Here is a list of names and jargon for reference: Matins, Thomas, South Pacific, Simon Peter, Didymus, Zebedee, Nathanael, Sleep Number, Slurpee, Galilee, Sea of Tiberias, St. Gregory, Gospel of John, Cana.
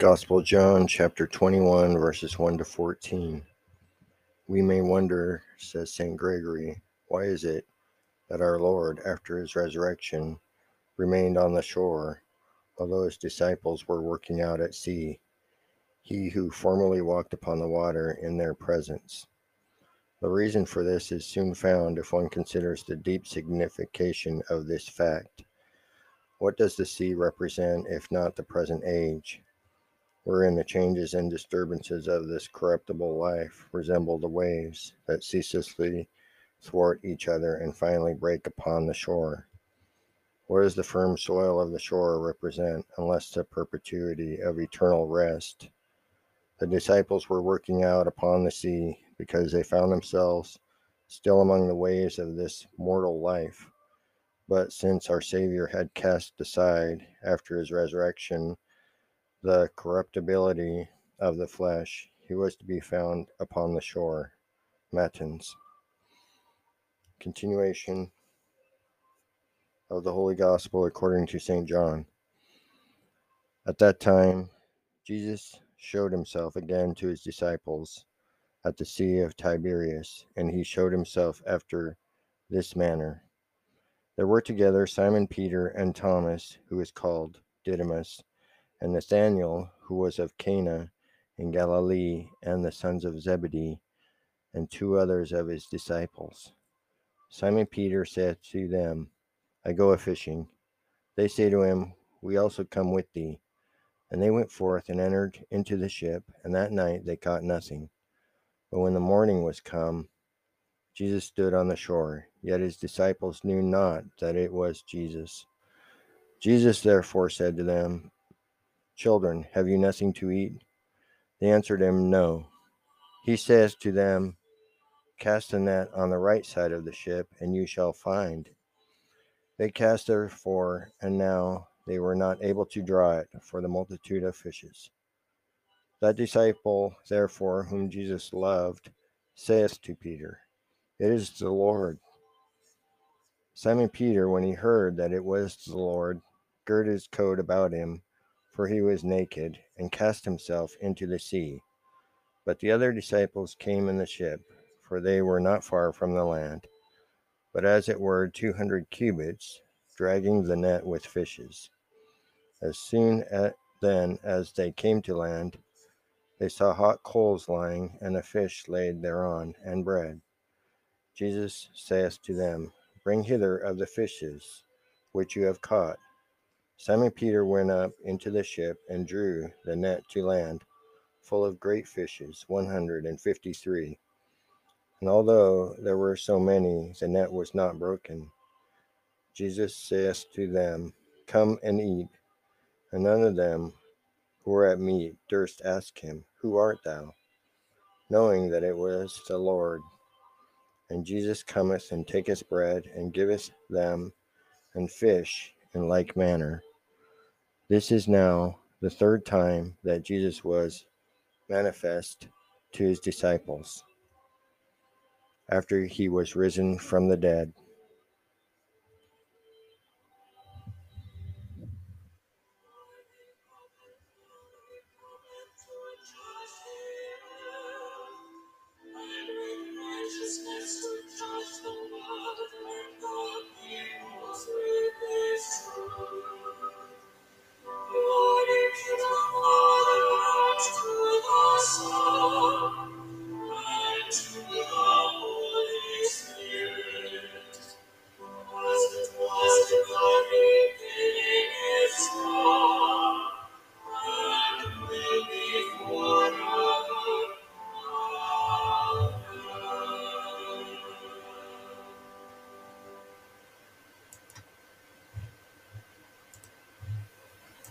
Gospel of John, chapter 21, verses 1 to 14. We may wonder, says St. Gregory, why is it that our Lord, after his resurrection, remained on the shore, although his disciples were working out at sea, he who formerly walked upon the water in their presence? The reason for this is soon found if one considers the deep signification of this fact. What does the sea represent if not the present age, wherein the changes and disturbances of this corruptible life resemble the waves that ceaselessly thwart each other and finally break upon the shore? What does the firm soil of the shore represent unless the perpetuity of eternal rest? The disciples were working out upon the sea because they found themselves still among the waves of this mortal life. But since our Savior had cast aside, after his resurrection, the corruptibility of the flesh, he was to be found upon the shore. Matins. Continuation of the Holy Gospel according to St. John. At that time, Jesus showed himself again to his disciples at the Sea of Tiberias, and he showed himself after this manner. There were together Simon Peter and Thomas, who is called Didymus, and Nathanael, who was of Cana in Galilee, and the sons of Zebedee, and two others of his disciples. Simon Peter said to them, "I go a-fishing." They say to him, "We also come with thee." And they went forth and entered into the ship, and that night they caught nothing. But when the morning was come, Jesus stood on the shore, yet his disciples knew not that it was Jesus. Jesus therefore said to them, "Children, have you nothing to eat?" They answered him, "No." He says to them, "Cast a net on the right side of the ship, and you shall find." They cast therefore, and now they were not able to draw it for the multitude of fishes. That disciple therefore whom Jesus loved saith to Peter, "It is the Lord." Simon Peter, when he heard that it was the Lord, girded his coat about him, for he was naked, and cast himself into the sea. But the other disciples came in the ship, for they were not far from the land, but as it were 200 cubits, dragging the net with fishes. As soon then as they came to land, they saw hot coals lying, and a fish laid thereon, and bread. Jesus saith to them, "Bring hither of the fishes which you have caught." Simon Peter went up into the ship and drew the net to land, full of great fishes, 153. And although there were so many, the net was not broken. Jesus saith to them, "Come and eat." And none of them who were at meat durst ask him, "Who art thou?" Knowing that it was the Lord. And Jesus cometh and taketh bread, and giveth them, and fish in like manner. This is now the third time that Jesus was manifest to his disciples after he was risen from the dead.